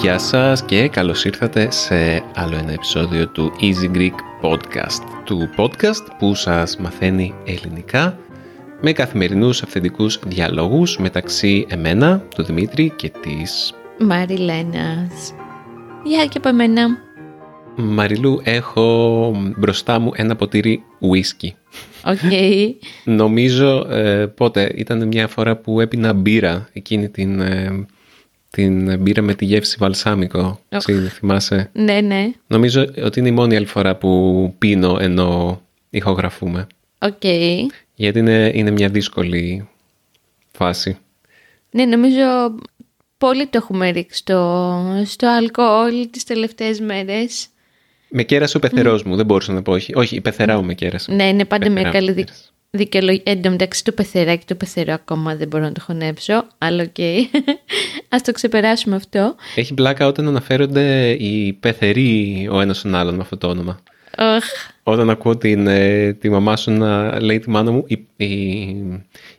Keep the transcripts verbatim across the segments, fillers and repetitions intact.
Γεια σας και καλώς ήρθατε σε άλλο ένα επεισόδιο του Easy Greek Podcast, του podcast που σας μαθαίνει ελληνικά με καθημερινούς αυθεντικούς διαλόγους μεταξύ εμένα, του Δημήτρη και της Μαριλένας. Γεια και από εμένα. Μαριλού, έχω μπροστά μου ένα ποτήρι ουίσκι. Οκ. Okay. Νομίζω ε, πότε ήταν μια φορά που έπινα μπύρα εκείνη την... Ε, Την μπύρα με τη γεύση βαλσάμικο, oh. Θυμάσαι. Ναι, ναι. Νομίζω ότι είναι η μόνη άλλη φορά που πίνω ενώ ηχογραφούμε. Οκ. Okay. Γιατί είναι, είναι μια δύσκολη φάση. Ναι, νομίζω πολύ το έχουμε ρίξει στο, στο αλκοόλ τις τελευταίες μέρες. Με κέρασε ο πεθερός mm. μου, δεν μπορούσα να πω όχι. Όχι, η πεθερά μου mm. με κέρασε. Ναι, είναι πάντα μια καλή δικαιολογία. Εν τω μεταξύ το πεθερά και το πεθερό ακόμα δεν μπορώ να το χωνέψω, αλλά οκ. Okay. Ας το ξεπεράσουμε αυτό. Έχει πλάκα όταν αναφέρονται οι πεθεροί ο ένας τον άλλον με αυτό το όνομα. Oh. Όταν ακούω την, τη μαμά σου να λέει τη μάνα μου η, η,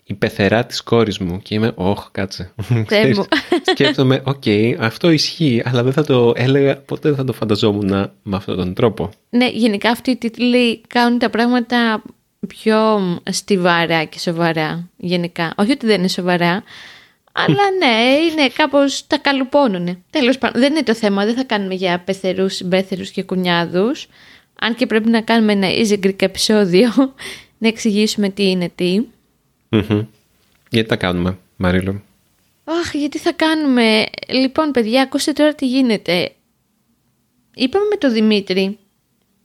η πεθερά της κόρης μου και είμαι όχ, κάτσε. Σκέφτομαι, οκ, okay, αυτό ισχύει, αλλά δεν θα το έλεγα, ποτέ δεν θα το φανταζόμουν με αυτόν τον τρόπο. Ναι, γενικά αυτοί οι τίτλοι κάνουν τα πράγματα πιο στιβαρά και σοβαρά γενικά. Όχι ότι δεν είναι σοβαρά, αλλά ναι, είναι κάπως τα καλουπώνουνε. Τέλος πάντων, δεν είναι το θέμα, δεν θα κάνουμε για πεθερούς, μπέθερους και κουνιάδους. Αν και πρέπει να κάνουμε ένα easy Greek επεισόδιο, να εξηγήσουμε τι είναι τι. Mm-hmm. Γιατί τα κάνουμε, Μαρίλο? Αχ, γιατί θα κάνουμε. Λοιπόν, παιδιά, ακούστε τώρα τι γίνεται. Είπαμε με τον Δημήτρη,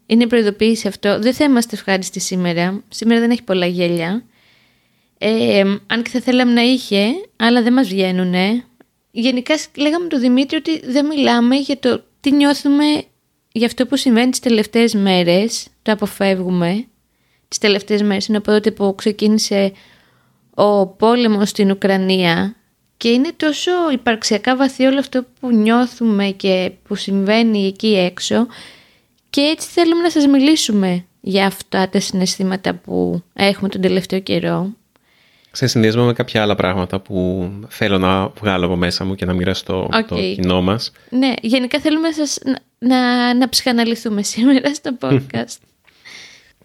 είναι προειδοποίηση αυτό, δεν θα είμαστε ευχάριστοι σήμερα. Σήμερα δεν έχει πολλά γέλια. Ε, ε, αν και θα θέλαμε να είχε, αλλά δεν μας βγαίνουνε. Γενικά λέγαμε τον Δημήτρη ότι δεν μιλάμε για το τι νιώθουμε για αυτό που συμβαίνει τις τελευταίες μέρες. Το αποφεύγουμε. Τις τελευταίες μέρες είναι από τότε που ξεκίνησε ο πόλεμος στην Ουκρανία και είναι τόσο υπαρξιακά βαθύ όλο αυτό που νιώθουμε και που συμβαίνει εκεί έξω, και έτσι θέλουμε να σας μιλήσουμε για αυτά τα συναισθήματα που έχουμε τον τελευταίο καιρό. Σε συνδυασμό με κάποια άλλα πράγματα που θέλω να βγάλω από μέσα μου και να μοιραστώ okay. το κοινό μας. Ναι, γενικά θέλουμε σας να, να, να ψυχαναλυθούμε σήμερα στο podcast.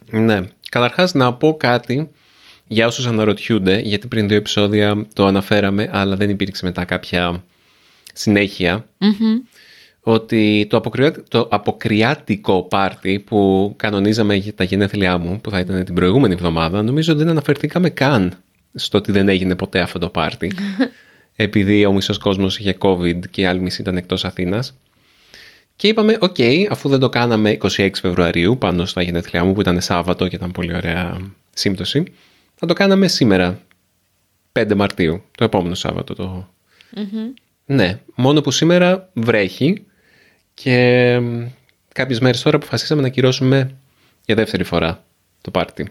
Ναι, καταρχάς να πω κάτι για όσους αναρωτιούνται, γιατί πριν δύο επεισόδια το αναφέραμε, αλλά δεν υπήρξε μετά κάποια συνέχεια. Mm-hmm. Ότι το, αποκριά... το αποκριάτικο πάρτι που κανονίζαμε για τα γενέθλιά μου, που θα ήταν την προηγούμενη εβδομάδα, νομίζω δεν αναφερθήκαμε καν στο ότι δεν έγινε ποτέ αυτό το πάρτι, επειδή ο μισός κόσμος είχε COVID και η άλλη μισή ήταν εκτός Αθήνας. Και είπαμε, οκ, okay, αφού δεν το κάναμε είκοσι έξι Φεβρουαρίου πάνω στα γενέθλιά μου, που ήταν Σάββατο και ήταν πολύ ωραία σύμπτωση, θα το κάναμε σήμερα, πέντε Μαρτίου, το επόμενο Σάββατο. Το... Mm-hmm. Ναι, μόνο που σήμερα βρέχει και κάποιες μέρες τώρα αποφασίσαμε να κυρώσουμε για δεύτερη φορά το πάρτι.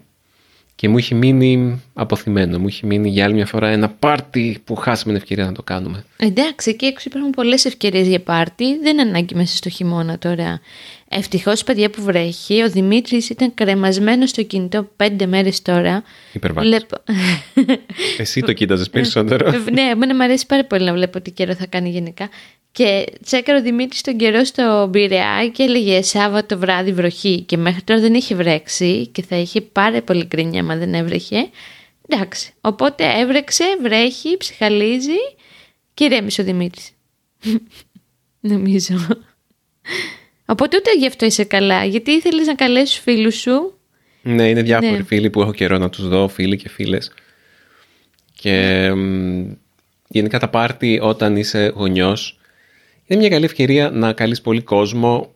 Και μου είχε μείνει αποθυμένο, μου είχε μείνει για άλλη μια φορά ένα πάρτι που χάσαμε την ευκαιρία να το κάνουμε. Εντάξει, εκεί έξω υπάρχουν πολλές ευκαιρίες για πάρτι, δεν ανάγκη μέσα στο χειμώνα τώρα. Ευτυχώς, παιδιά, που βρέχει, ο Δημήτρης ήταν κρεμασμένος στο κινητό πέντε μέρες τώρα. Υπερβάλλεις. Βλέπω... Εσύ το κοίταζες περισσότερο. Ναι, εμένα μου αρέσει πάρα πολύ να βλέπω τι καιρό θα κάνει γενικά. Και τσέκαρε ο Δημήτρης τον καιρό στο Πειραιά και έλεγε Σάββατο βράδυ βροχή. Και μέχρι τώρα δεν είχε βρέξει και θα είχε πάρα πολύ κρίνια άμα δεν έβρεχε. Εντάξει. Οπότε έβρεξε, βρέχει, ψυχαλίζει και ηρέμησε ο Δημήτρης. Νομίζω. Οπότε ούτε γι' αυτό είσαι καλά. Γιατί ήθελες να καλέσεις φίλους σου. Ναι, είναι διάφοροι ναι. φίλοι που έχω καιρό να τους δω, φίλοι και φίλες. Και γενικά τα πάρτι όταν είσαι γονιός είναι μια καλή ευκαιρία να καλείς πολύ κόσμο,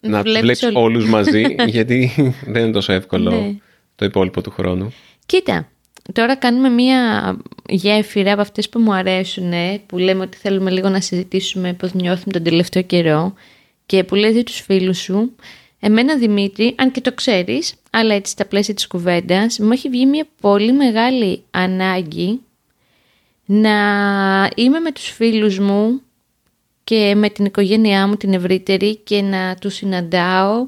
να βλέπεις, βλέπεις όλ... όλους μαζί, γιατί δεν είναι τόσο εύκολο ναι. το υπόλοιπο του χρόνου. Κοίτα, τώρα κάνουμε μια γέφυρα από αυτές που μου αρέσουν, που λέμε ότι θέλουμε λίγο να συζητήσουμε πώς νιώθουμε τον τελευταίο καιρό και που λέει τους φίλους σου. Εμένα, Δημήτρη, αν και το ξέρεις, αλλά έτσι στα πλαίσια της κουβέντας, μου έχει βγει μια πολύ μεγάλη ανάγκη να είμαι με τους φίλους μου και με την οικογένειά μου την ευρύτερη και να τους συναντάω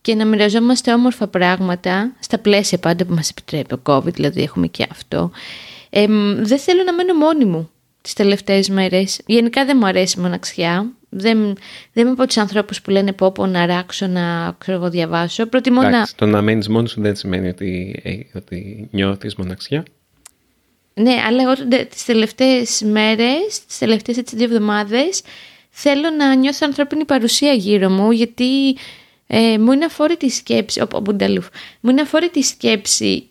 και να μοιραζόμαστε όμορφα πράγματα, στα πλαίσια πάντα που μας επιτρέπει ο COVID, δηλαδή έχουμε και αυτό. Ε, δεν θέλω να μένω μόνη μου τις τελευταίες μέρες. Γενικά δεν μου αρέσει η μοναξιά. Δεν, δεν είμαι από τους ανθρώπους που λένε πω πω να ράξω, να ξέρω, διαβάσω. Προτιμώ να... Το να μένεις μόνος σου δεν σημαίνει ότι, ότι νιώθεις μοναξιά. Ναι, αλλά εγώ τις τελευταίες μέρες, τις τελευταίες έτσι δύο εβδομάδες, θέλω να νιώθω ανθρώπινη παρουσία γύρω μου, γιατί ε, μου είναι αφόρητη η σκέψη, ο, ο, μπουνταλούφ, μου είναι αφόρητη η σκέψη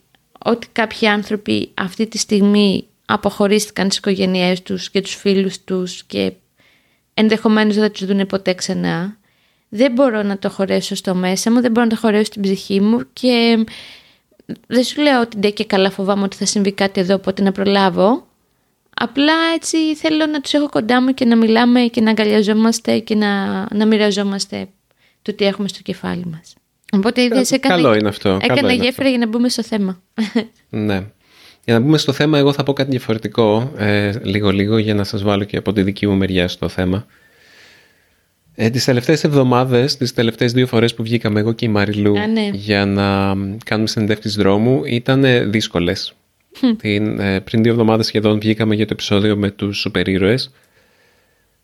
ότι κάποιοι άνθρωποι αυτή τη στιγμή αποχωρίστηκαν τις οικογένειές τους και τους φίλους τους και ενδεχομένως δεν θα τους δουν ποτέ ξανά. Δεν μπορώ να το χωρέσω στο μέσα μου, δεν μπορώ να το χωρέσω στην ψυχή μου και... Δεν σου λέω ότι ντε και καλά φοβάμαι ότι θα συμβεί κάτι εδώ, οπότε να προλάβω. Απλά έτσι θέλω να τους έχω κοντά μου και να μιλάμε και να αγκαλιαζόμαστε και να, να μοιραζόμαστε το τι έχουμε στο κεφάλι μας. Οπότε Κα, έκανα, καλό είναι αυτό. Έκανα γέφυρα αυτό. Για να μπούμε στο θέμα. Ναι. Για να μπούμε στο θέμα, εγώ θα πω κάτι διαφορετικό λίγο-λίγο ε, για να σας βάλω και από τη δική μου μεριά στο θέμα. Ε, τις τελευταίες εβδομάδες, τις τελευταίες δύο φορές που βγήκαμε εγώ και η Μαριλού Α, ναι. για να κάνουμε συνεντεύξεις δρόμου ήταν δύσκολες. Mm. Την, ε, πριν δύο εβδομάδες σχεδόν βγήκαμε για το επεισόδιο με τους σούπερ ήρωες,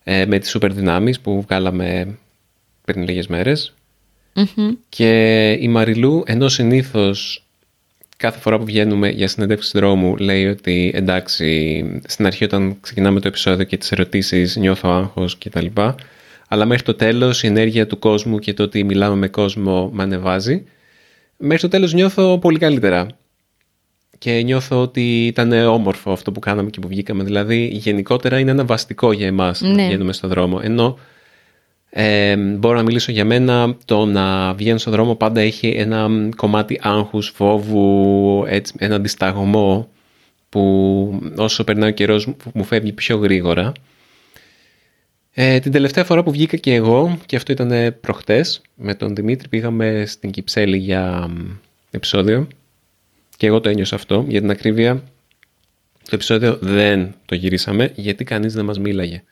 ε, με τις σούπερ δυνάμεις που βγάλαμε πριν λίγες μέρες. Mm-hmm. Και η Μαριλού, ενώ συνήθως κάθε φορά που βγαίνουμε για συνεντεύξεις δρόμου λέει ότι εντάξει, στην αρχή όταν ξεκινάμε το επεισόδιο και τις ερωτήσεις νιώθω άγχος κτλ. Αλλά μέχρι το τέλος η ενέργεια του κόσμου και το ότι μιλάμε με κόσμο με ανεβάζει. Μέχρι το τέλος νιώθω πολύ καλύτερα. Και νιώθω ότι ήταν όμορφο αυτό που κάναμε και που βγήκαμε. Δηλαδή γενικότερα είναι ένα βαστικό για εμάς ναι. να βγαίνουμε στον δρόμο. Ενώ ε, μπορώ να μιλήσω για μένα, το να βγαίνω στον δρόμο πάντα έχει ένα κομμάτι άγχους, φόβου, έτσι, ένα αντισταγμό που όσο περνάει ο καιρός μου φεύγει πιο γρήγορα. Ε, την τελευταία φορά που βγήκα και εγώ, και αυτό ήταν προχτές, με τον Δημήτρη πήγαμε στην Κυψέλη για επεισόδιο και εγώ το ένιωσα αυτό. Για την ακρίβεια, το επεισόδιο δεν το γυρίσαμε γιατί κανείς δεν μας μίλαγε.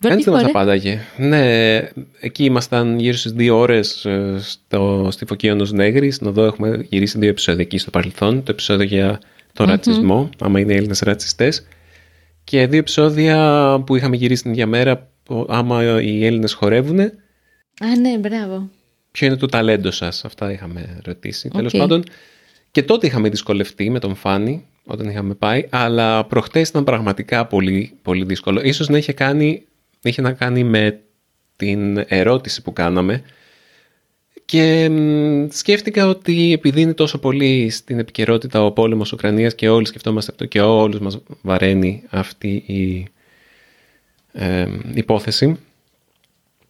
Κανείς δεν μας απάνταγε. Ναι, εκεί ήμασταν γύρω στις δύο ώρες στο, στη Φωκίωνος Νέγρης. Εδώ έχουμε γυρίσει δύο επεισόδια εκεί στο παρελθόν. Το επεισόδιο για τον ρατσισμό, άμα είναι Έλληνες ρατσιστές. Και δύο επεισόδια που είχαμε γυρίσει την ίδια μέρα, άμα οι Έλληνες χορεύουν. Α, ναι, μπράβο. Ποιο είναι το ταλέντο σας, αυτά είχαμε ρωτήσει. Okay. Τέλος πάντων, και τότε είχαμε δυσκολευτεί με τον Φάνη, όταν είχαμε πάει, αλλά προχτές ήταν πραγματικά πολύ, πολύ δύσκολο. Ίσως να είχε, κάνει, είχε να κάνει με την ερώτηση που κάναμε. Και σκέφτηκα ότι επειδή είναι τόσο πολύ στην επικαιρότητα ο πόλεμος Ουκρανίας και όλοι σκεφτόμαστε αυτό και όλους μας βαραίνει αυτή η ε, υπόθεση,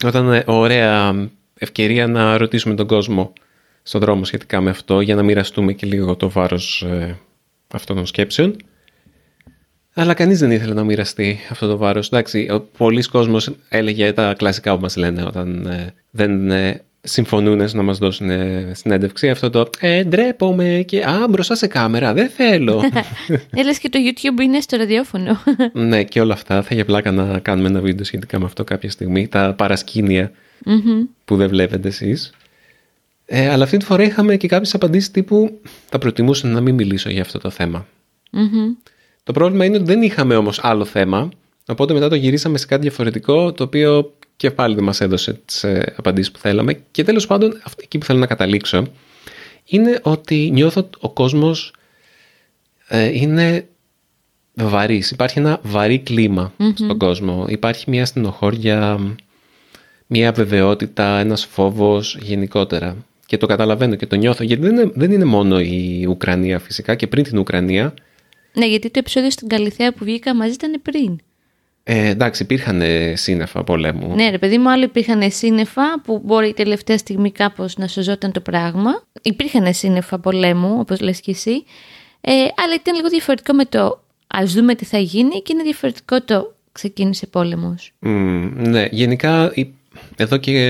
όταν ε, ωραία ευκαιρία να ρωτήσουμε τον κόσμο στον δρόμο σχετικά με αυτό για να μοιραστούμε και λίγο το βάρος ε, αυτών των σκέψεων. Αλλά κανείς δεν ήθελε να μοιραστεί αυτό το βάρος. Εντάξει, πολλοί κόσμος έλεγε τα κλασικά που μας λένε όταν ε, δεν... Ε, συμφωνούν να μας δώσουν συνέντευξη. Αυτό το «Ε, ντρέπομαι» και «Α, μπροστά σε κάμερα, δεν θέλω». Έλες και το YouTube είναι στο ραδιόφωνο. Ναι, και όλα αυτά. Θα είχε πλάκα να κάνουμε ένα βίντεο σχετικά με αυτό κάποια στιγμή. Τα παρασκήνια mm-hmm. που δεν βλέπετε εσείς. Ε, αλλά αυτή τη φορά είχαμε και κάποιες απαντήσεις τύπου «Θα προτιμούσα να μην μιλήσω για αυτό το θέμα». Mm-hmm. Το πρόβλημα είναι ότι δεν είχαμε όμως άλλο θέμα. Οπότε μετά το γυρίσαμε σε κάτι διαφορετικό, το οποίο και πάλι δεν μας έδωσε τις απαντήσεις που θέλαμε. Και τέλος πάντων, εκεί που θέλω να καταλήξω είναι ότι νιώθω ότι ο κόσμος ε, είναι βαρύς. Υπάρχει ένα βαρύ κλίμα mm-hmm. στον κόσμο. Υπάρχει μια στενοχώρια, μια αβεβαιότητα, ένας φόβος γενικότερα. Και το καταλαβαίνω και το νιώθω. Γιατί δεν είναι, δεν είναι μόνο η Ουκρανία φυσικά και πριν την Ουκρανία. Ναι, γιατί το επεισόδιο στην Καλυθέα που βγήκα μαζί ήταν πριν. Ε, εντάξει, υπήρχαν σύννεφα πολέμου. Ναι, ρε παιδί μου, άλλοι υπήρχαν σύννεφα που μπορεί η τελευταία στιγμή κάπως να σωζόταν το πράγμα. Υπήρχαν σύννεφα πολέμου, όπως λες και εσύ. Ε, αλλά ήταν λίγο διαφορετικό με το ας δούμε τι θα γίνει και είναι διαφορετικό το ξεκίνησε πόλεμος. Mm, ναι, γενικά εδώ και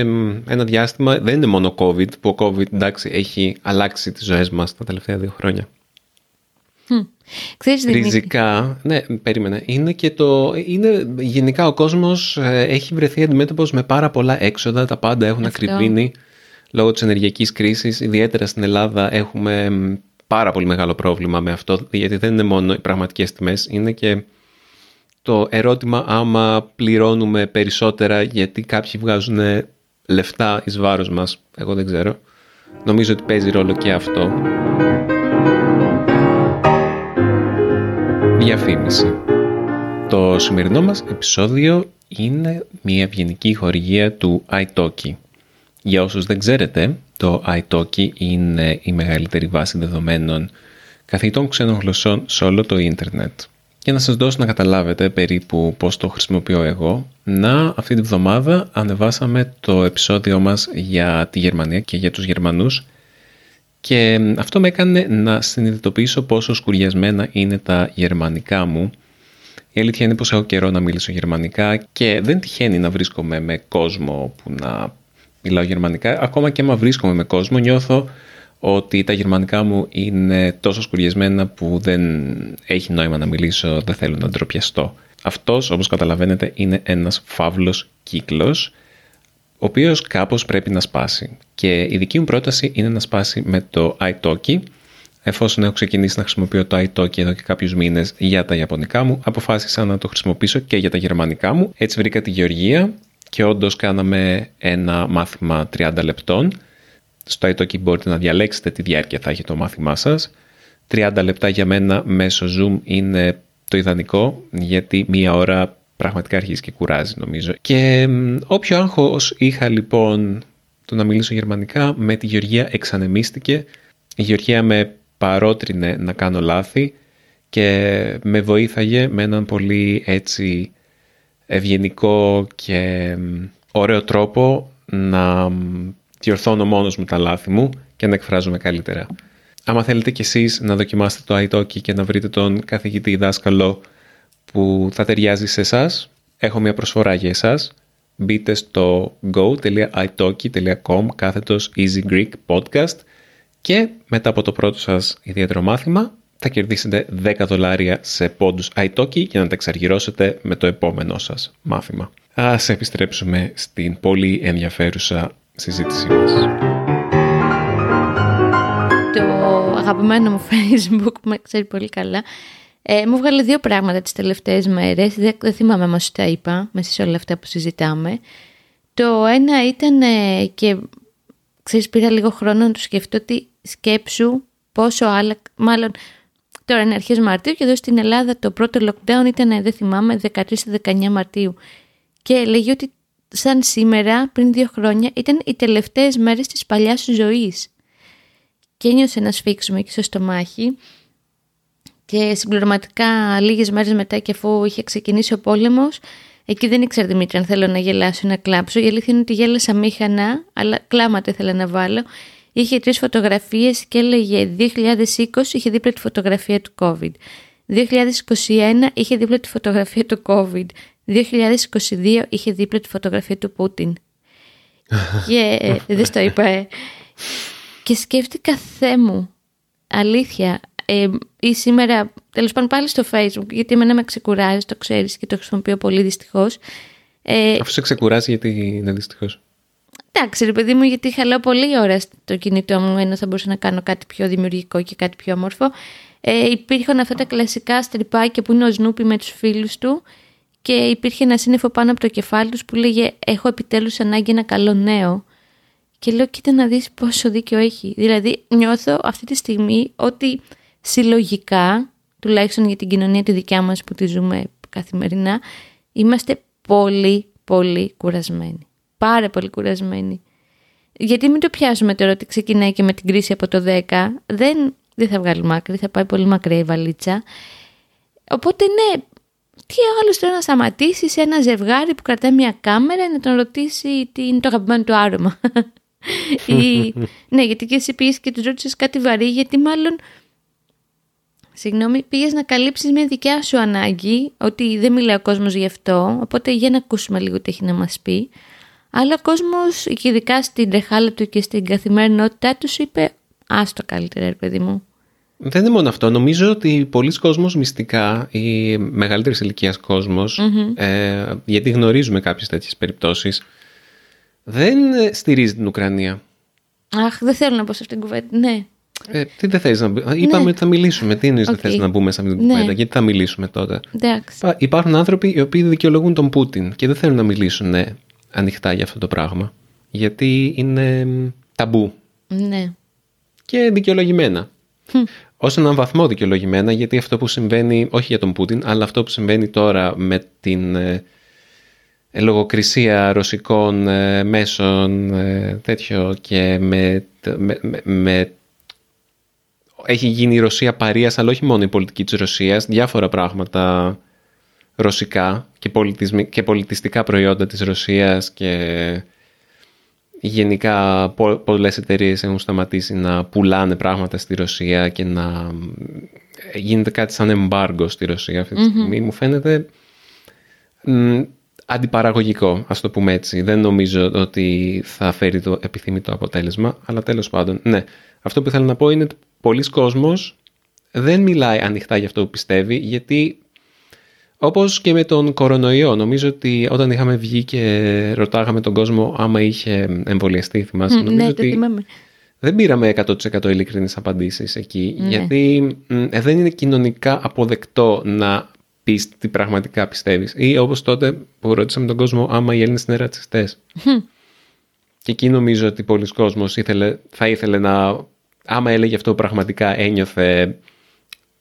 ένα διάστημα δεν είναι μόνο COVID, που ο COVID εντάξει, έχει αλλάξει τις ζωές μας τα τελευταία δύο χρόνια. Mm. Ξέρεις, ριζικά, ναι, περίμενε. Είναι και το. Είναι, γενικά ο κόσμος έχει βρεθεί αντιμέτωπος με πάρα πολλά έξοδα. Τα πάντα έχουν αυτό. Ακριβήνει λόγω της ενεργειακής κρίσης. Ιδιαίτερα στην Ελλάδα έχουμε πάρα πολύ μεγάλο πρόβλημα με αυτό. Γιατί δεν είναι μόνο οι πραγματικές τιμές, είναι και το ερώτημα άμα πληρώνουμε περισσότερα γιατί κάποιοι βγάζουν λεφτά εις βάρος μας. Εγώ δεν ξέρω. Νομίζω ότι παίζει ρόλο και αυτό. Διαφήμιση. Το σημερινό μας επεισόδιο είναι μια ευγενική χορηγία του italki. Για όσους δεν ξέρετε, το italki είναι η μεγαλύτερη βάση δεδομένων καθηγητών ξένων γλωσσών σε όλο το ίντερνετ. Για να σας δώσω να καταλάβετε περίπου πώς το χρησιμοποιώ εγώ, να αυτή τη βδομάδα ανεβάσαμε το επεισόδιο μας για τη Γερμανία και για τους Γερμανούς. Και αυτό με έκανε να συνειδητοποιήσω πόσο σκουριασμένα είναι τα γερμανικά μου. Η αλήθεια είναι πως έχω καιρό να μιλήσω γερμανικά και δεν τυχαίνει να βρίσκομαι με κόσμο που να μιλάω γερμανικά. Ακόμα και άμα βρίσκομαι με κόσμο, νιώθω ότι τα γερμανικά μου είναι τόσο σκουριασμένα που δεν έχει νόημα να μιλήσω, δεν θέλω να ντροπιαστώ. Αυτός, όπως καταλαβαίνετε, είναι ένας φαύλος κύκλος, ο οποίος κάπως πρέπει να σπάσει. Και η δική μου πρόταση είναι να σπάσει με το italki. Εφόσον έχω ξεκινήσει να χρησιμοποιώ το italki εδώ και κάποιους μήνες για τα ιαπωνικά μου, αποφάσισα να το χρησιμοποιήσω και για τα γερμανικά μου. Έτσι βρήκα τη Γεωργία και όντως κάναμε ένα μάθημα τριάντα λεπτών. Στο italki μπορείτε να διαλέξετε τι διάρκεια θα έχει το μάθημά σας. τριάντα λεπτά για μένα μέσω Zoom είναι το ιδανικό, γιατί μία ώρα πραγματικά αρχίζει και κουράζει, νομίζω. Και όποιο άγχος είχα λοιπόν το να μιλήσω γερμανικά, με τη Γεωργία εξανεμίστηκε. Η Γεωργία με παρότρινε να κάνω λάθη και με βοήθαγε με έναν πολύ έτσι ευγενικό και ωραίο τρόπο να διορθώνω μόνος μου τα λάθη μου και να εκφράζομαι καλύτερα. Άμα θέλετε κι εσείς να δοκιμάσετε το italki και να βρείτε τον καθηγητή ή δάσκαλο που θα ταιριάζει σε εσάς, έχω μια προσφορά για εσάς. Μπείτε στο go τελεία italki τελεία com κάθετος Easy Greek Podcast και μετά από το πρώτο σας ιδιαίτερο μάθημα θα κερδίσετε δέκα δολάρια σε πόντους italki για να τα εξαργυρώσετε με το επόμενό σας μάθημα. Ας επιστρέψουμε στην πολύ ενδιαφέρουσα συζήτησή μας. Το αγαπημένο μου Facebook, με ξέρει πολύ καλά, Ε, μου βγάλε δύο πράγματα τις τελευταίες μέρες. Δεν, δεν θυμάμαι όμως τα είπα μέσα σε όλα αυτά που συζητάμε. Το ένα ήταν, ε, και ξέρεις, πήρα λίγο χρόνο να το σκεφτώ, ότι σκέψου πόσο άλλα. Μάλλον τώρα είναι αρχές Μαρτίου και εδώ στην Ελλάδα το πρώτο lockdown ήταν, δεν θυμάμαι, δεκατρείς με δεκαεννιά Μαρτίου. Και λέγει ότι σαν σήμερα πριν δύο χρόνια ήταν οι τελευταίες μέρες της παλιάς σου ζωής. Και ένιωσε να σφίξουμε εκεί στο στομάχι. Και συμπληρωματικά λίγες μέρες μετά, και αφού είχε ξεκινήσει ο πόλεμος, εκεί δεν ήξερα, Δημήτρη, αν θέλω να γελάσω ή να κλάψω. Η αλήθεια είναι ότι γέλασα μήχανα, αλλά κλάματα ήθελα να βάλω. Είχε τρεις φωτογραφίες και έλεγε δύο χιλιάδες είκοσι είχε δίπλα τη φωτογραφία του COVID. δύο χιλιάδες είκοσι ένα είχε δίπλα τη φωτογραφία του COVID. δύο χιλιάδες είκοσι δύο είχε δίπλα τη φωτογραφία του Πούτιν. Και δεν το είπα, ε. Και σκέφτηκα, Θεέ μου, αλήθεια. Ε, ή σήμερα, τέλος πάντων, πάλι στο Facebook, γιατί εμένα με ξεκουράζει, το ξέρεις, και το χρησιμοποιώ πολύ δυστυχώς. Ε, Αφού σε ξεκουράζει, γιατί είναι δυστυχώς? Εντάξει, ρε παιδί μου, γιατί χαλάω πολλή ώρα στο κινητό μου, ενώ θα μπορούσα να κάνω κάτι πιο δημιουργικό και κάτι πιο όμορφο. Ε, υπήρχαν αυτά τα κλασικά στριπάκια που είναι ο Σνούπι με τους φίλους του, και υπήρχε ένα σύννεφο πάνω από το κεφάλι τους που λέγε «Έχω επιτέλους ανάγκη ένα καλό νέο». Και λέω, κοίτα να δεις πόσο δίκιο έχει. Δηλαδή, νιώθω αυτή τη στιγμή ότι συλλογικά, τουλάχιστον για την κοινωνία τη δικιά μας που τη ζούμε καθημερινά, είμαστε πολύ πολύ κουρασμένοι. Πάρα πολύ κουρασμένοι. Γιατί μην το πιάσουμε τώρα ότι ξεκινάει και με την κρίση από το δέκα. Δεν, δεν θα βγάλουμε άκρη, θα πάει πολύ μακριά η βαλίτσα. Οπότε ναι, τι άλλο τώρα να σταματήσει σε ένα ζευγάρι που κρατάει μια κάμερα να τον ρωτήσει τι είναι το αγαπημένο του άρωμα? Ή, ναι, γιατί και εσύ πήγες και τους ρώτησες κάτι βαρύ, γιατί μάλλον, συγγνώμη, πήγες να καλύψεις μια δικιά σου ανάγκη, ότι δεν μιλάει ο κόσμος γι' αυτό, οπότε για να ακούσουμε λίγο τι έχει να μας πει. Αλλά ο κόσμος, και ειδικά στην τρεχάλα του και στην καθημερινότητά του, είπε, άστο καλύτερα, ρε παιδί μου. Δεν είναι μόνο αυτό. Νομίζω ότι πολλοί κόσμος μυστικά ή μεγαλύτερης ηλικίας κόσμος, mm-hmm. ε, γιατί γνωρίζουμε κάποιες τέτοιες περιπτώσεις, δεν στηρίζει την Ουκρανία. Αχ, δεν θέλω να πω σε αυτήν την κουβέντα. Ναι. Ε, τι δεν θες να μπ... ναι. Είπαμε ότι θα μιλήσουμε. Τι εννοείς okay. δεν θες να μπούμε σε αυτήν την κουβέντα, ναι. γιατί θα μιλήσουμε τότε. Εντάξει. Υπάρχουν άνθρωποι οι οποίοι δικαιολογούν τον Πούτιν και δεν θέλουν να μιλήσουν ναι, ανοιχτά για αυτό το πράγμα. Γιατί είναι ταμπού. Ναι. Και δικαιολογημένα. Hm. Ως έναν βαθμό δικαιολογημένα, γιατί αυτό που συμβαίνει, όχι για τον Πούτιν, αλλά αυτό που συμβαίνει τώρα με την ε, λογοκρισία ρωσικών ε, μέσων, ε, τέτοιο και με, με, με, με... έχει γίνει η Ρωσία παρείας, αλλά όχι μόνο η πολιτική της Ρωσίας, διάφορα πράγματα ρωσικά και, πολιτισμι... και πολιτιστικά προϊόντα της Ρωσίας και... Γενικά πολλές εταιρείες έχουν σταματήσει να πουλάνε πράγματα στη Ρωσία και να γίνεται κάτι σαν εμπάργκο στη Ρωσία αυτή τη mm-hmm. στιγμή. Μου φαίνεται μ, αντιπαραγωγικό, ας το πούμε έτσι. Δεν νομίζω ότι θα φέρει το επιθυμητό αποτέλεσμα, αλλά τέλος πάντων, ναι. Αυτό που θέλω να πω είναι ότι πολλοί κόσμος δεν μιλάει ανοιχτά για αυτό που πιστεύει, γιατί... Όπως και με τον κορονοϊό, νομίζω ότι όταν είχαμε βγει και ρωτάγαμε τον κόσμο άμα είχε εμβολιαστεί, θυμάσαι, νομίζω ναι, ότι δεν πήραμε εκατό τοις εκατό ειλικρινείς απαντήσεις εκεί, ναι. γιατί ε, δεν είναι κοινωνικά αποδεκτό να πεις τι πραγματικά πιστεύεις. Ή όπως τότε που ρωτήσαμε τον κόσμο άμα οι Έλληνες είναι ρατσιστές. Και εκεί νομίζω ότι πολλοί κόσμος ήθελε, θα ήθελε να, άμα έλεγε αυτό πραγματικά ένιωθε,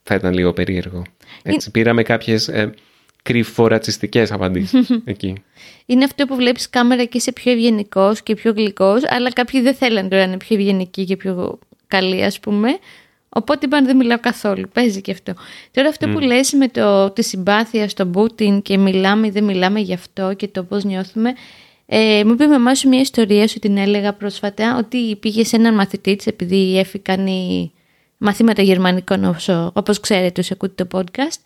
θα ήταν λίγο περίεργο. Έτσι, είναι... Πήραμε κάποιες... Ε, κρυφορατσιστικές απαντήσεις εκεί. Είναι αυτό που βλέπεις κάμερα και είσαι πιο ευγενικός και πιο γλυκός, αλλά κάποιοι δεν θέλουν τώρα να είναι πιο ευγενικοί και πιο καλοί, ας πούμε. Οπότε είπαν δεν μιλάω καθόλου. Παίζει και αυτό. Τώρα αυτό mm. που λες με το, τη συμπάθεια στον Πούτιν και μιλάμε ή δεν μιλάμε γι' αυτό και το πώς νιώθουμε. Ε, μου είπε η μαμά σου μια ιστορία σου, την έλεγα πρόσφατα, ότι πήγε σε έναν μαθητή της, επειδή η Εφη κάνει μαθήματα γερμανικών, όσο, όπως ξέρετε, όσοι ακούτε το podcast.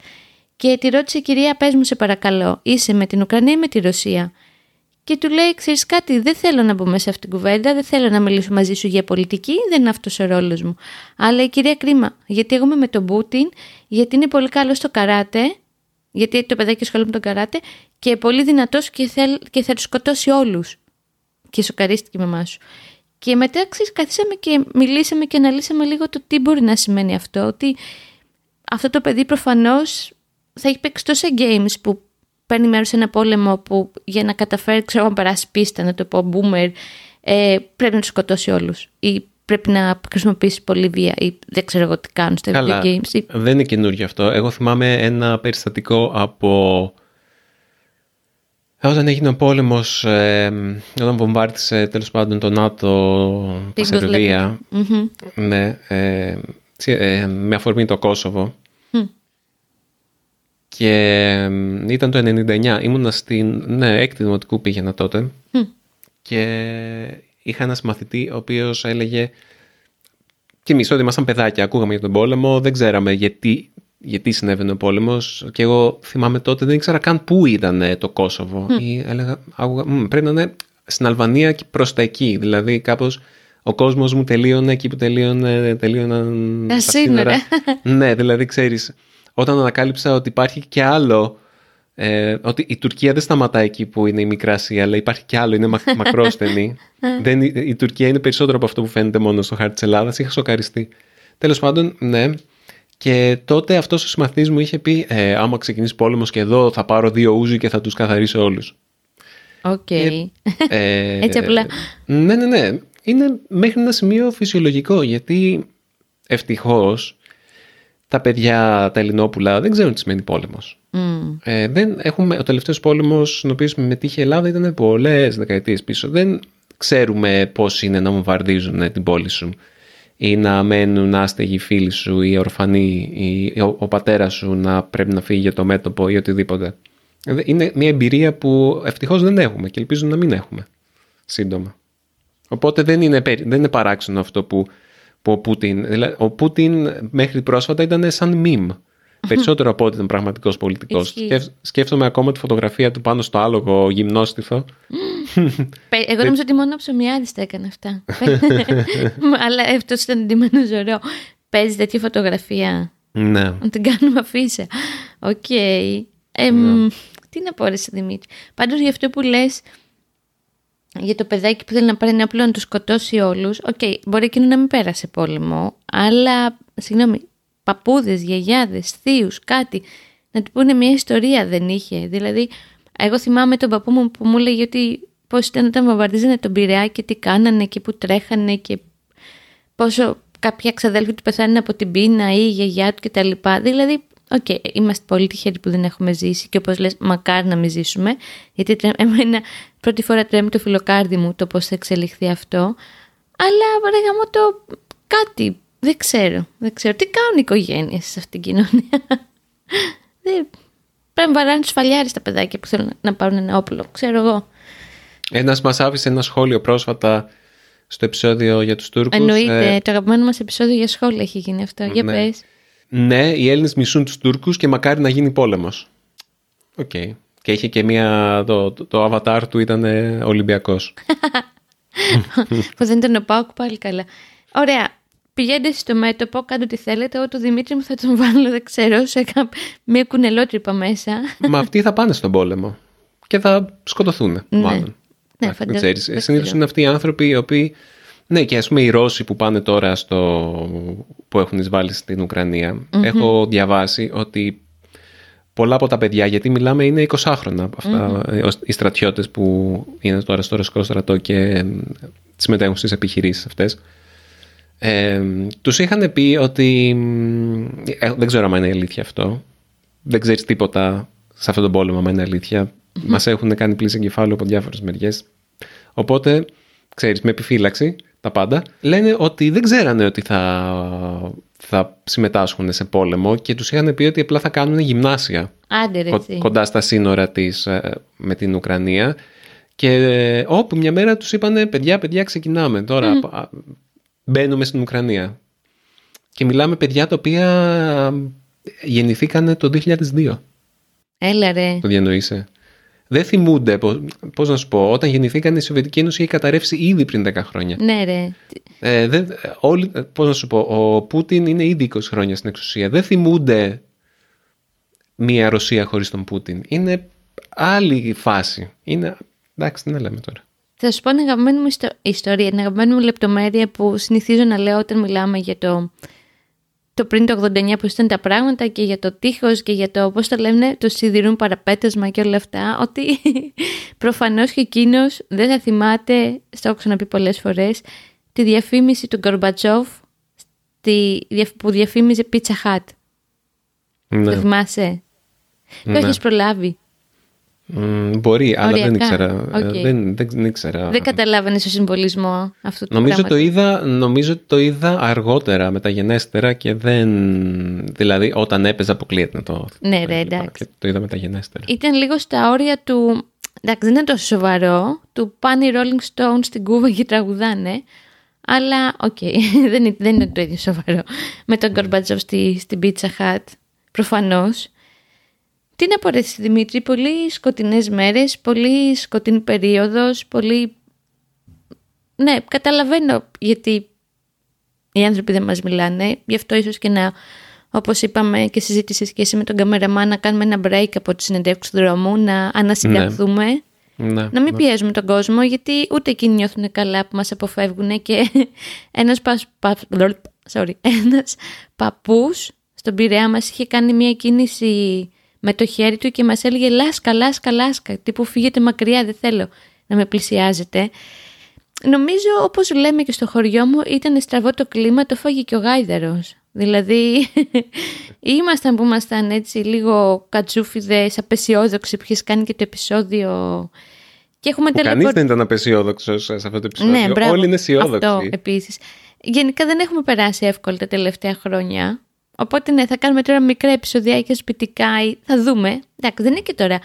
Και τη ρώτησε, κυρία, πες μου σε παρακαλώ, είσαι με την Ουκρανία ή με τη Ρωσία? Και του λέει, ξέρεις κάτι, δεν θέλω να μπούμε σε αυτήν την κουβέντα, δεν θέλω να μιλήσω μαζί σου για πολιτική, δεν είναι αυτός ο ρόλος μου. Αλλά η κυρία, κρίμα, γιατί εγώ είμαι με τον Πούτιν, γιατί είναι πολύ καλό στο καράτε, γιατί το παιδάκι ασχολείται με τον καράτε, και πολύ δυνατός και, θέλ, και θα τους σκοτώσει όλους. Και σοκαρίστηκε η μαμά σου. Και μετά, ξέρεις, καθίσαμε και μιλήσαμε και αναλύσαμε λίγο το τι μπορεί να σημαίνει αυτό, ότι αυτό το παιδί προφανώς. Θα έχει παίξει τόσα games που παίρνει μέρος σε ένα πόλεμο που για να καταφέρει, ξέρω να περάσει πίστα, να το πω boomer, ε, πρέπει να τους σκοτώσει όλους. Ή πρέπει να χρησιμοποιήσει πολύ βία ή δεν ξέρω εγώ τι κάνουν στα video games. Ή... Δεν είναι καινούργιο αυτό. Εγώ θυμάμαι ένα περιστατικό από... Όταν έγινε ο πόλεμος, ε, όταν βομβάρτισε τέλος πάντων το ΝΑΤΟ τη Σερβία, mm-hmm. ναι, ε, ε, με αφορμή το Κόσοβο, mm. και ήταν το ενενήντα εννιά, ήμουνα στην ναι, έκτη δημοτικού πήγαινα τότε mm. και είχα ένα μαθητή ο οποίος έλεγε και εμείς τότε ήμασταν παιδάκια, ακούγαμε για τον πόλεμο, δεν ξέραμε γιατί, γιατί συνέβαινε ο πόλεμος και εγώ θυμάμαι τότε δεν ήξερα καν πού ήταν το Κόσοβο mm. ή έλεγα, άκουγα, μ, πρέπει να είναι στην Αλβανία και προς τα εκεί, δηλαδή κάπως ο κόσμος μου τελείωνε εκεί που τελείωνε, τελείωναν τα σύνορα. Ναι, δηλαδή ξέρεις. Όταν ανακάλυψα ότι υπάρχει και άλλο, ε, ότι η Τουρκία δεν σταματά εκεί που είναι η Μικρά Ασία, αλλά υπάρχει και άλλο, είναι μακ, μακρόστενη. δεν, η, η Τουρκία είναι περισσότερο από αυτό που φαίνεται μόνο στο χάρτη της Ελλάδας. Είχα σοκαριστεί. Τέλος πάντων, ναι. Και τότε αυτός ο συμμαθητής μου είχε πει, ε, άμα ξεκινήσει πόλεμος και εδώ θα πάρω δύο ούζοι και θα τους καθαρίσω όλους. Οκ. Okay. Ε, ε, Έτσι απλά. Ναι, ναι, ναι. Είναι μέχρι ένα σημείο φυσιολογικό, γιατί ευτυχώς... Τα παιδιά, τα Ελληνόπουλα, δεν ξέρουν τι σημαίνει πόλεμος. Mm. Ε, δεν έχουμε, ο τελευταίος πόλεμος, στον οποίο συμμετείχε η Ελλάδα, ήταν πολλές δεκαετίες πίσω. Δεν ξέρουμε πώς είναι να βομβαρδίζουν την πόλη σου ή να μένουν άστεγοι φίλοι σου ή ορφανοί ή ο, ο πατέρας σου να πρέπει να φύγει για το μέτωπο ή οτιδήποτε. Είναι μια εμπειρία που ευτυχώς δεν έχουμε και ελπίζω να μην έχουμε σύντομα. Οπότε δεν είναι, δεν είναι παράξενο αυτό που... Ο Πούτιν, ο Πούτιν μέχρι πρόσφατα ήταν σαν μιμ. Περισσότερο από ό,τι ήταν πραγματικός πολιτικός. Σκέφ, σκέφτομαι ακόμα τη φωτογραφία του πάνω στο άλογο γυμνόστιθο. Εγώ νομίζω ότι μόνο ψωμιάδης τα έκανε αυτά. Αλλά αυτό ήταν ντυμένο ζωρό. παίζει τέτοια φωτογραφία. Ναι. Να την κάνουμε αφίσα. Οκ. Okay. Ε, ναι. Τι να πω, ρε Δημήτρη. Πάντως για αυτό που λες, για το παιδάκι που θέλει να πάρει ένα πλοίο να το σκοτώσει όλους. Οκ. Okay. Μπορεί εκείνο να μην πέρασε πόλεμο, αλλά συγγνώμη, παππούδες, γιαγιάδες, θείους, κάτι. Να του πούνε μια ιστορία δεν είχε. Δηλαδή, εγώ θυμάμαι τον παππού μου που μου έλεγε ότι πώς ήταν όταν βομβαρδίζανε τον Πειραιά και τι κάνανε και πού τρέχανε και πόσο κάποια ξαδέλφια του πεθάνουν από την πείνα ή η γιαγιά του κτλ. Δηλαδή, οκ, okay, είμαστε πολύ τυχεροί που δεν έχουμε ζήσει και όπως λες, μακάρι να μην ζήσουμε. Γιατί εμένα πρώτη φορά τρέμει το φιλοκάρδι μου το πώς θα εξελιχθεί αυτό. Αλλά ρε γαμώ το κάτι. Δεν ξέρω. Δεν ξέρω. Τι κάνουν οι οικογένειες σε αυτήν την κοινωνία. Δεν... Πρέπει να βαράνε τους φαλιάρες τα παιδάκια που θέλουν να πάρουν ένα όπλο. Ξέρω εγώ. Ένας μας άφησε ένα σχόλιο πρόσφατα στο επεισόδιο για τους Τούρκους. Εννοείται. Ε... Το αγαπημένο μας επεισόδιο για σχόλια έχει γίνει αυτό. Ναι. Για πες. Ναι, οι Έλληνες μισούν τους Τούρκους και μακάρι να γίνει πόλεμος. Οκ. Okay. Και είχε και μία. Το, το, το αβατάρ του ήταν Ολυμπιακός. Που δεν ήταν ο Πάοκ, πάλι καλά. Ωραία. Πηγαίνετε στο μέτωπο, κάντε ό,τι θέλετε. Εγώ του Δημήτρη μου θα τον βάλω, δεν ξέρω, σε μια κουνελότρυπα μέσα. Μα αυτοί θα πάνε στον πόλεμο και θα σκοτωθούν, ναι. Μάλλον. Ναι, φαντάζομαι. Συνήθως είναι αυτοί οι άνθρωποι οι οποίοι. Ναι, και ας πούμε οι Ρώσοι που πάνε τώρα στο... που έχουν εισβάλει στην Ουκρανία. Mm-hmm. Έχω διαβάσει ότι πολλά από τα παιδιά, γιατί μιλάμε είναι εικοσάχρονα αυτά, mm-hmm. οι στρατιώτες που είναι τώρα στο ρωσικό στρατό και συμμετέχουν στις επιχειρήσεις αυτές. Ε, τους είχαν πει ότι ε, δεν ξέρω αν είναι αλήθεια αυτό. Δεν ξέρεις τίποτα σε αυτόν τον πόλεμο αν είναι αλήθεια. Mm-hmm. Μας έχουν κάνει πλήση εγκεφάλου από διάφορες μεριές. Οπότε, ξέρεις, με επιφύλαξη τα πάντα. Λένε ότι δεν ξέρανε ότι θα, θα συμμετάσχουν σε πόλεμο και τους είχαν πει ότι απλά θα κάνουν γυμνάσια. Άντε, ρε, κο, κοντά στα σύνορα της με την Ουκρανία. Και όπου μια μέρα τους είπανε παιδιά, παιδιά ξεκινάμε τώρα. Mm. Μπαίνουμε στην Ουκρανία. Και μιλάμε παιδιά τα οποία γεννηθήκανε το δύο χιλιάδες δύο. Έλα ρε. Το διανοείσαι. Δεν θυμούνται, πώς να σου πω, όταν γεννηθήκανε η Σοβιετική Ένωση είχε καταρρεύσει ήδη πριν δέκα χρόνια. Ναι ρε. Ε, δεν, όλοι, πώς να σου πω, ο Πούτιν είναι ήδη είκοσι χρόνια στην εξουσία. Δεν θυμούνται μία Ρωσία χωρίς τον Πούτιν. Είναι άλλη φάση. Είναι, εντάξει, τι να λέμε τώρα. Θα σου πω την αγαπημένη μου ιστο... ιστορία, την αγαπημένη μου λεπτομέρεια που συνηθίζω να λέω όταν μιλάμε για το, το πριν το ογδόντα εννιά πώς ήταν τα πράγματα και για το τείχος και για το πώς τα λένε, το σιδηρούν παραπέτασμα και όλα αυτά, ότι προφανώς και εκείνος δεν θα θυμάται, στο έχω ξαναπεί πολλές φορές, τη διαφήμιση του Γκορμπατσόφ στη... που διαφήμιζε Πίτσα Χάτ. Ναι. Το θυμάσαι. Ναι. Το έχεις προλάβει. Mm, μπορεί, οριακά, αλλά δεν ήξερα. Okay. Δεν, δεν, ήξερα. Δεν καταλάβαινες το συμβολισμό αυτού του νομίζω το είδα. Νομίζω ότι το είδα αργότερα, μεταγενέστερα και δεν. Δηλαδή, όταν έπαιζα, αποκλείεται να το. Ναι, ρε, εντάξει. Το είδα μεταγενέστερα. Ήταν λίγο στα όρια του. Εντάξει, δεν είναι τόσο σοβαρό. Του πάνε οι Rolling Stones στην Κούβα και τραγουδάνε. Αλλά, οκ, okay, δεν, δεν είναι το ίδιο σοβαρό. Με τον Γκορμπατσόφ στη, στην Pizza Hut. Προφανώς. Τι να πω ρε Δημήτρη, πολύ σκοτεινές μέρες, πολύ σκοτεινή περίοδος, πολύ... Ναι, καταλαβαίνω γιατί οι άνθρωποι δεν μας μιλάνε, γι' αυτό ίσως και να, όπως είπαμε και συζήτησε και εσύ με τον καμεραμά, να κάνουμε ένα break από τη συνεντεύξη του δρόμου, να ανασυγκαθούμε, ναι. να μην ναι. πιέζουμε τον κόσμο, γιατί ούτε εκείνοι νιώθουν καλά που μας αποφεύγουν και ένας, πα... πα... Sorry. ένας παππούς στον Πειραιά μας είχε κάνει μια κίνηση... με το χέρι του και μας έλεγε «Λάσκα, λάσκα, λάσκα», τύπου «Φύγετε μακριά, δεν θέλω να με πλησιάζετε». Νομίζω, όπως λέμε και στο χωριό μου, ήταν στραβό το κλίμα, το φάγει και ο γάιδαρος. Δηλαδή, ήμασταν που ήμασταν έτσι λίγο κατσούφιδες, απεσιόδοξοι, που έχεις κάνει και το επεισόδιο... Και έχουμε που κανείς δεν ήταν απεσιόδοξος σε αυτό το επεισόδιο. Ναι, μπράβο, όλοι είναι αισιόδοξοι. Αυτό, επίσης. Γενικά δεν έχουμε περάσει εύκολα τα τελευταία χρόνια. Οπότε ναι, θα κάνουμε τώρα μικρά επεισοδιά και σπιτικά, θα δούμε. Εντάξει, δεν είναι και τώρα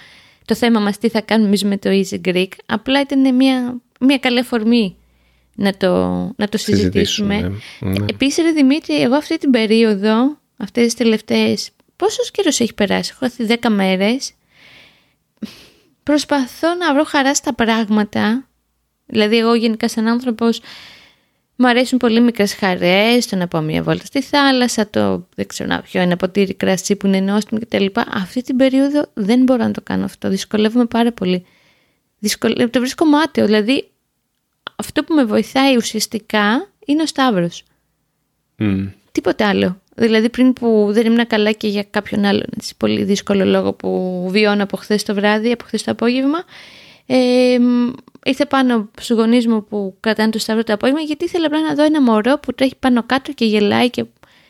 το θέμα μας τι θα κάνουμε εμείς με το Easy Greek. Απλά ήταν μια, μια καλή αφορμή να το, να το συζητήσουμε. συζητήσουμε. Ναι. Επίσης, ρε Δημήτρη, εγώ αυτή την περίοδο, αυτές τις τελευταίες, πόσος καιρός έχει περάσει, έχω έρθει δέκα μέρες, προσπαθώ να βρω χαρά στα πράγματα. Δηλαδή, εγώ γενικά σαν άνθρωπος, Μου αρέσουν πολύ μικρές χαρές, το να πάω μια βόλτα στη θάλασσα, το δεν ξέρω να πιω ένα ποτήρι κρασί που είναι νόστιμο κτλ. Αυτή την περίοδο δεν μπορώ να το κάνω αυτό. Δυσκολεύομαι πάρα πολύ. Δυσκολε... Το βρίσκω μάταιο. Δηλαδή, αυτό που με βοηθάει ουσιαστικά είναι ο Σταύρος. Mm. Τίποτα άλλο. Δηλαδή, πριν που δεν ήμουν καλά και για κάποιον άλλον, έτσι, πολύ δύσκολο λόγο που βιώνω από χθες το βράδυ, από χθες το απόγευμα. Ε, ήρθε πάνω στους γονείς μου που κρατάνε το Σταύρο το απόγευμα, γιατί ήθελα απλά να δω ένα μωρό που τρέχει πάνω κάτω και γελάει και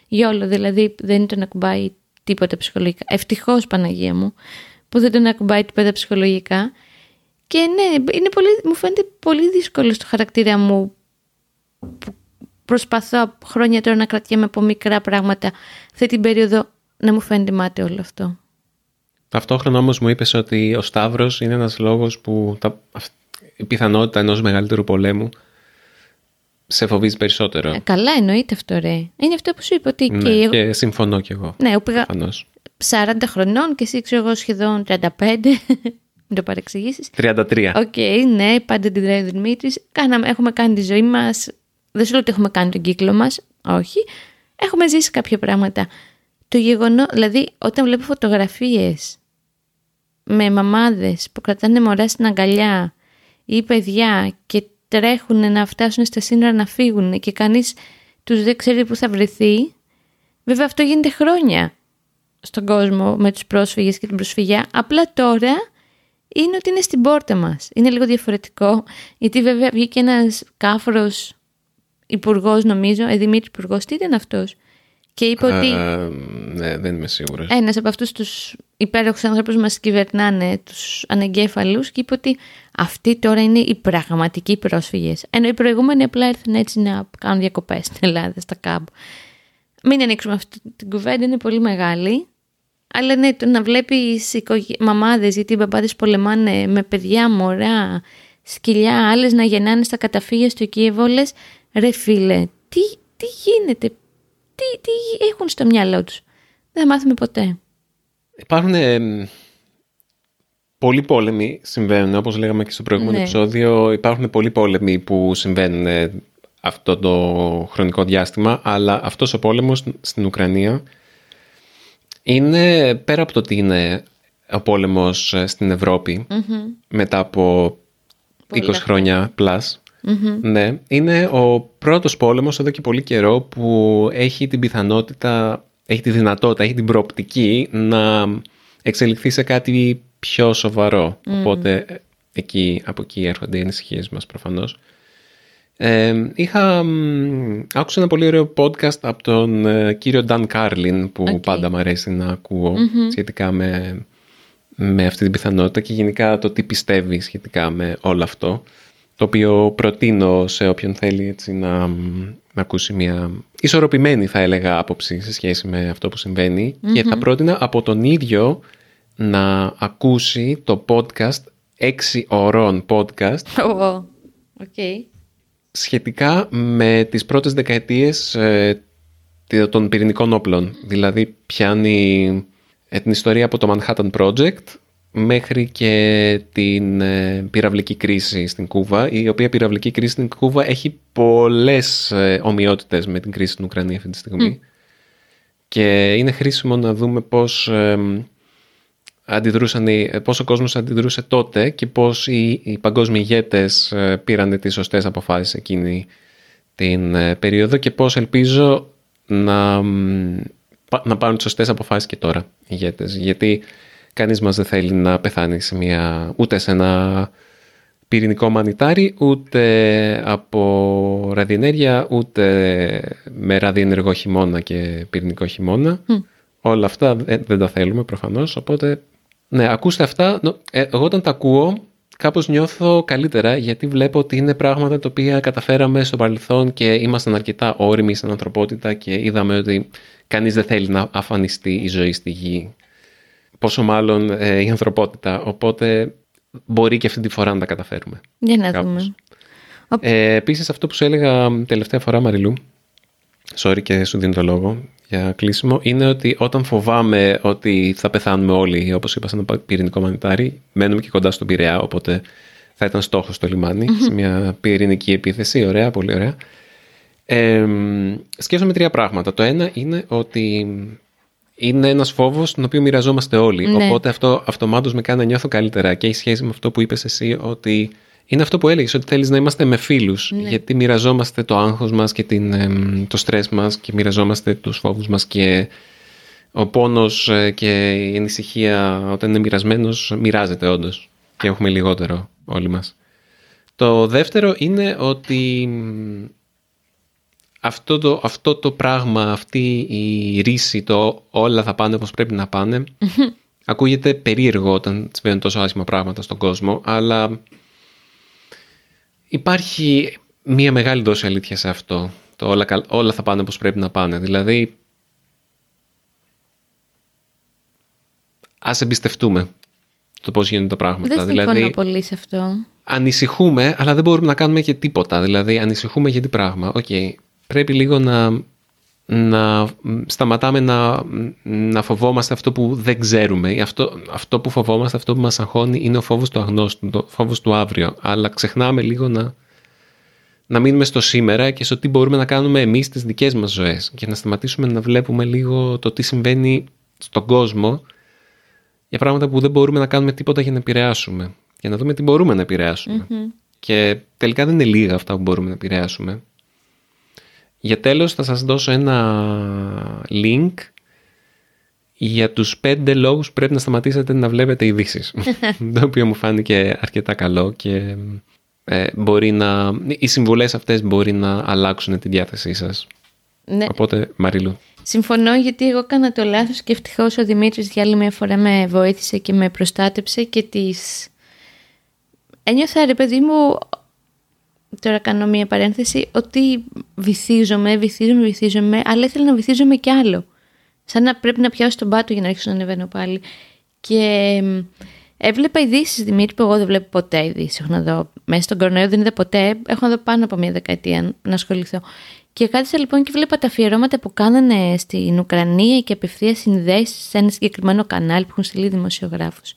γιόλο. Δηλαδή δεν τον ακουμπάει τίποτα ψυχολογικά. Ευτυχώς, Παναγία μου, που δεν τον ακουμπάει τίποτα ψυχολογικά. Και ναι, είναι πολύ, μου φαίνεται πολύ δύσκολο στο χαρακτήρα μου, που προσπαθώ χρόνια τώρα να κρατιέμαι από μικρά πράγματα, αυτή την περίοδο να μου φαίνεται μάτι όλο αυτό. Ταυτόχρονα όμως μου είπες ότι ο Σταύρος είναι ένας λόγος που τα, η πιθανότητα ενός μεγαλύτερου πολέμου σε φοβίζει περισσότερο. Ε, καλά, εννοείται αυτό, ρε. Είναι αυτό που σου είπα. Ότι ναι, και εγώ... και συμφωνώ κι εγώ. Ναι, πήγα φανώς. σαράντα χρονών και εσύ ξέρω εγώ σχεδόν τριάντα πέντε. Μην το παρεξηγήσεις. τριάντα τρία. Οκ, okay, ναι, πάντα την δράει ο Δημήτρης. Κάναμε, έχουμε κάνει τη ζωή μας. Δεν σου λέω ότι έχουμε κάνει τον κύκλο μας. Όχι. Έχουμε ζήσει κάποια πράγματα. Το γεγονό, δηλαδή, όταν βλέπω φωτογραφίες με μαμάδες που κρατάνε μωρά στην αγκαλιά ή παιδιά και τρέχουν να φτάσουν στα σύνορα να φύγουν και κανείς τους δεν ξέρει που θα βρεθεί. Βέβαια αυτό γίνεται χρόνια στον κόσμο με τους πρόσφυγες και την προσφυγιά. Απλά τώρα είναι ότι είναι στην πόρτα μας. Είναι λίγο διαφορετικό, γιατί βέβαια βγήκε ένας κάφρος υπουργός, νομίζω, ε, Δημήτρη υπουργός, τι ήταν αυτός. Και είπε ότι. Α, ναι, δεν είμαι σίγουρος. Ένας από αυτούς τους υπέροχους ανθρώπους που μας κυβερνάνε, τους ανεγκέφαλους, και είπε ότι αυτοί τώρα είναι οι πραγματικοί πρόσφυγες. Ενώ οι προηγούμενοι απλά ήρθαν έτσι να κάνουν διακοπές στην Ελλάδα, στα κάμπ. Μην ανοίξουμε αυτή την κουβέντα, είναι πολύ μεγάλη. Αλλά ναι, το να βλέπεις οικογε... μαμάδες, γιατί οι μπαμπάδες πολεμάνε με παιδιά, μωρά, σκυλιά, άλλες να γεννάνε στα καταφύγια στο Κίεβο, λες, ρε φίλε, τι, τι γίνεται. Τι, τι έχουν στο μυαλό τους. Δεν μάθουμε ποτέ. Υπάρχουν ε, πολλοί πόλεμοι συμβαίνουν, όπως λέγαμε και στο προηγούμενο ναι. επεισόδιο. Υπάρχουν πολλοί πόλεμοι που συμβαίνουν ε, αυτό το χρονικό διάστημα, αλλά αυτός ο πόλεμος στην Ουκρανία είναι πέρα από το ότι είναι ο πόλεμος στην Ευρώπη mm-hmm. μετά από πολλά είκοσι χρόνια πλάς. Mm-hmm. Ναι, είναι ο πρώτος πόλεμος εδώ και πολύ καιρό που έχει την πιθανότητα, έχει τη δυνατότητα, έχει την προοπτική να εξελιχθεί σε κάτι πιο σοβαρό. Mm. Οπότε εκεί, από εκεί έρχονται οι ανησυχίες μας προφανώς. Ε, είχα, άκουσα ένα πολύ ωραίο podcast από τον ε, κύριο Dan Carlin που okay. πάντα μου αρέσει να ακούω mm-hmm. σχετικά με, με αυτή την πιθανότητα και γενικά το τι πιστεύει σχετικά με όλο αυτό. Το οποίο προτείνω σε όποιον θέλει έτσι να, να ακούσει μια ισορροπημένη, θα έλεγα, άποψη σε σχέση με αυτό που συμβαίνει. Mm-hmm. Και θα πρότεινα από τον ίδιο να ακούσει το podcast, έξι ωρών podcast, oh, okay. σχετικά με τις πρώτες δεκαετίες ε, των πυρηνικών όπλων. Δηλαδή πιάνει ε, την ιστορία από το Manhattan Project μέχρι και την πυραυλική κρίση στην Κούβα, η οποία πυραυλική κρίση στην Κούβα έχει πολλές ομοιότητες με την κρίση στην Ουκρανία αυτή τη στιγμή mm. και είναι χρήσιμο να δούμε πώς, ε, αντιδρούσαν, πώς ο κόσμος αντιδρούσε τότε και πώς οι, οι παγκόσμιοι ηγέτες πήραν τις σωστές αποφάσεις εκείνη την περίοδο και πώς ελπίζω να, να πάρουν τις σωστές αποφάσεις και τώρα οι ηγέτες, γιατί κανείς μας δεν θέλει να πεθάνει σε μια, ούτε σε ένα πυρηνικό μανιτάρι, ούτε από ραδιενέργεια, ούτε με ραδιενεργό χειμώνα και πυρηνικό χειμώνα. Mm. Όλα αυτά δεν τα θέλουμε προφανώς, οπότε ναι, ακούστε αυτά. Εγώ όταν τα ακούω κάπως νιώθω καλύτερα, γιατί βλέπω ότι είναι πράγματα τα οποία καταφέραμε στο παρελθόν και ήμασταν αρκετά όριμοι στην ανθρωπότητα και είδαμε ότι κανείς δεν θέλει να αφανιστεί η ζωή στη γη. Πόσο μάλλον ε, η ανθρωπότητα. Οπότε μπορεί και αυτή τη φορά να τα καταφέρουμε. Για να κάπως δούμε. Ε, επίσης αυτό που σου έλεγα τελευταία φορά, Μαριλού, sorry και σου δίνω το λόγο για κλείσιμο, είναι ότι όταν φοβάμαι ότι θα πεθάνουμε όλοι, όπως είπα, σε ένα πυρηνικό μανιτάρι, μένουμε και κοντά στον Πειραιά, οπότε θα ήταν στόχος στο λιμάνι, mm-hmm. σε μια πυρηνική επίθεση, ωραία, πολύ ωραία. Ε, σκέφτομαι τρία πράγματα. Το ένα είναι ότι είναι ένας φόβος τον οποίο μοιραζόμαστε όλοι. Ναι. Οπότε αυτό αυτομάτως με κάνει να νιώθω καλύτερα. Και έχει σχέση με αυτό που είπες εσύ, ότι είναι αυτό που έλεγες, ότι θέλεις να είμαστε με φίλους. Ναι. Γιατί μοιραζόμαστε το άγχος μας και την, το στρες μας και μοιραζόμαστε τους φόβους μας. Και ο πόνος και η ανησυχία, όταν είναι μοιρασμένος, μοιράζεται όντως. Και έχουμε λιγότερο όλοι μας. Το δεύτερο είναι ότι αυτό το, αυτό το πράγμα, αυτή η ρίση, το όλα θα πάνε όπως πρέπει να πάνε, ακούγεται περίεργο όταν συμβαίνουν τόσο άσχημα πράγματα στον κόσμο, αλλά υπάρχει μία μεγάλη δόση αλήθεια σε αυτό. Το όλα, όλα θα πάνε όπως πρέπει να πάνε. Δηλαδή, ας εμπιστευτούμε το πώς γίνονται τα πράγματα. Δεν συμφωνώ δηλαδή, πολύ σε αυτό. Ανησυχούμε, αλλά δεν μπορούμε να κάνουμε και τίποτα. Δηλαδή, ανησυχούμε για τι πράγμα. Οκ. Okay. Πρέπει λίγο να, να σταματάμε να, να φοβόμαστε αυτό που δεν ξέρουμε. Αυτό, αυτό που φοβόμαστε, αυτό που μας αγχώνει είναι ο φόβος του αγνώστου, ο φόβος του αύριο. Αλλά ξεχνάμε λίγο να, να μείνουμε στο σήμερα και στο τι μπορούμε να κάνουμε εμείς στις δικές μας ζωές. Και να σταματήσουμε να βλέπουμε λίγο το τι συμβαίνει στον κόσμο για πράγματα που δεν μπορούμε να κάνουμε τίποτα για να επηρεάσουμε. Για να δούμε τι μπορούμε να επηρεάσουμε. Mm-hmm. Και τελικά δεν είναι λίγα αυτά που μπορούμε να επηρεάσουμε. Για τέλος θα σας δώσω ένα link για τους πέντε λόγους που πρέπει να σταματήσετε να βλέπετε ειδήσεις. Το οποίο μου φάνηκε αρκετά καλό και ε, μπορεί να, οι συμβουλές αυτές μπορεί να αλλάξουν τη διάθεσή σας. Ναι. Οπότε Μαριλού. Συμφωνώ, γιατί εγώ έκανα το λάθος και ευτυχώς ο Δημήτρης για άλλη μια φορά με βοήθησε και με προστάτεψε και τις... ένιωθα ρε παιδί μου... Τώρα κάνω μία παρένθεση, ότι βυθίζομαι, βυθίζομαι, βυθίζομαι, αλλά ήθελα να βυθίζομαι κι άλλο. Σαν να πρέπει να πιάσω τον πάτο για να αρχίσω να ανεβαίνω πάλι. Και έβλεπα ειδήσεις, Δημήτρη, που εγώ δεν βλέπω ποτέ ειδήσεις. Έχω να δω μέσα στον κορονοϊό, δεν είδα ποτέ. Έχω να δω πάνω από μία δεκαετία να ασχοληθώ. Και κάθισα λοιπόν και βλέπα τα αφιερώματα που κάνανε στην Ουκρανία και απευθεία συνδέσεις σε ένα συγκεκριμένο κανάλι που έχουν στείλει δημοσιογράφους.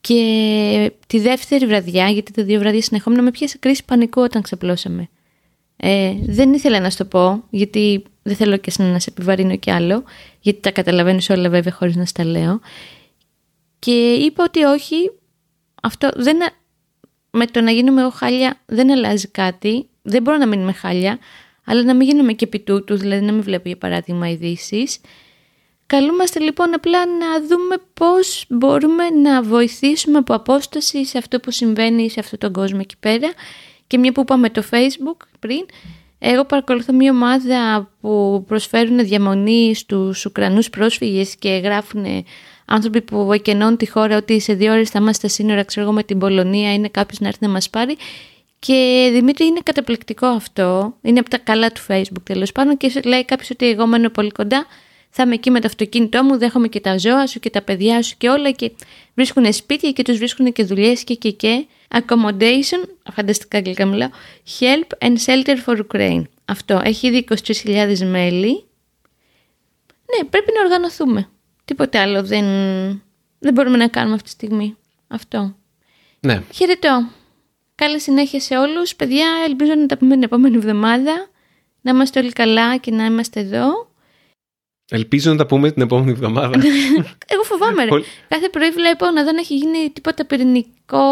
Και τη δεύτερη βραδιά, γιατί τα δύο βραδιά συνεχόμενα με πιάσε κρίση πανικού όταν ξαπλώσαμε. Ε, δεν ήθελα να σου το πω, γιατί δεν θέλω και να σε επιβαρύνω κι άλλο, γιατί τα καταλαβαίνεις όλα βέβαια χωρίς να στα λέω. Και είπα ότι όχι, αυτό δεν, με το να γίνουμε εγώ χάλια δεν αλλάζει κάτι, δεν μπορώ να μείνουμε χάλια, αλλά να μην γίνουμε και επί τούτου, δηλαδή να μην βλέπω για παράδειγμα ειδήσεις. Καλούμαστε λοιπόν απλά να δούμε πώς μπορούμε να βοηθήσουμε από απόσταση σε αυτό που συμβαίνει σε αυτόν τον κόσμο εκεί πέρα. Και μια που είπαμε το Facebook πριν, εγώ παρακολουθώ μια ομάδα που προσφέρουν διαμονή στους Ουκρανούς πρόσφυγες και γράφουν άνθρωποι που εκενώνουν τη χώρα ότι σε δύο ώρες θα είμαστε στα σύνορα, ξέρω εγώ, με την Πολωνία, είναι κάποιος να έρθει να μας πάρει. Και Δημήτρη, είναι καταπληκτικό αυτό, είναι από τα καλά του Facebook τέλος πάντων, και λέει κάποιος ότι εγώ μένω πολύ κοντά. Θα είμαι εκεί με το αυτοκίνητό μου, δέχομαι και τα ζώα σου και τα παιδιά σου και όλα, και βρίσκουν σπίτια και τους βρίσκουν και δουλειές και και και. Accommodation, φανταστικά αγγλικά μιλάω, Help and shelter for Ukraine. Αυτό, έχει ήδη είκοσι τρεις χιλιάδες μέλη. Ναι, πρέπει να οργανωθούμε. Τίποτε άλλο δεν, δεν μπορούμε να κάνουμε αυτή τη στιγμή. Αυτό. Ναι. Χαιρετώ. Καλή συνέχεια σε όλους. Παιδιά, ελπίζω να τα πούμε την επόμενη εβδομάδα. Να είμαστε όλοι καλά και να είμαστε εδώ. Ελπίζω να τα πούμε την επόμενη εβδομάδα. Εγώ φοβάμαι. Ρε. Κάθε πρωί βλέπω να δω να έχει γίνει τίποτα πυρηνικό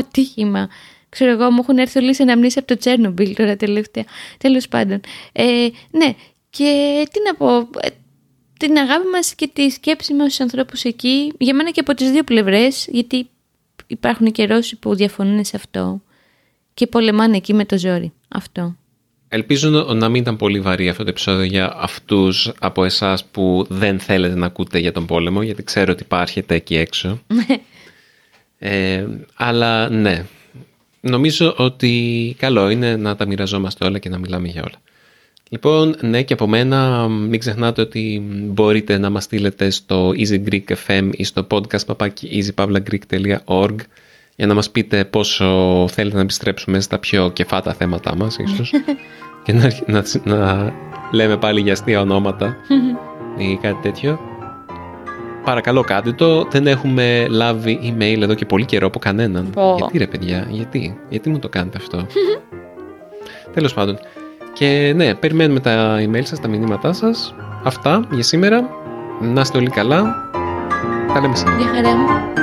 ατύχημα. Ξέρω εγώ, μου έχουν έρθει όλες οι αναμνήσεις από το Τσέρνομπιλ τώρα τελευταία. Τέλος πάντων. Ε, ναι, και τι να πω. Την αγάπη μας και τη σκέψη μας στους ανθρώπους εκεί. Για μένα και από τις δύο πλευρές, γιατί υπάρχουν και Ρώσοι που διαφωνούν σε αυτό και πολεμάνε εκεί με το ζόρι. Αυτό. Ελπίζω να μην ήταν πολύ βαρύ αυτό το επεισόδιο για αυτούς από εσάς που δεν θέλετε να ακούτε για τον πόλεμο, γιατί ξέρω ότι υπάρχετε εκεί έξω. ε, αλλά ναι, νομίζω ότι καλό είναι να τα μοιραζόμαστε όλα και να μιλάμε για όλα. Λοιπόν, ναι, και από μένα μην ξεχνάτε ότι μπορείτε να μας στείλετε στο Easy Greek εφ εμ ή στο podcast παπάκι easy pavla greek τελεία org για να μας πείτε πόσο θέλετε να επιστρέψουμε στα πιο κεφάτα θέματά μας ίσως και να, να, να λέμε πάλι για αστεία ονόματα ή κάτι τέτοιο. Παρακαλώ κάντε το. Δεν έχουμε λάβει email εδώ και πολύ καιρό από κανέναν. Oh. Γιατί ρε παιδιά, γιατί, γιατί μου το κάνετε αυτό. Τέλος πάντων, Και ναι, περιμένουμε τα email σας, τα μηνύματά σας. Αυτά για σήμερα. Να είστε όλοι καλά. Τα λέμε σήμερα.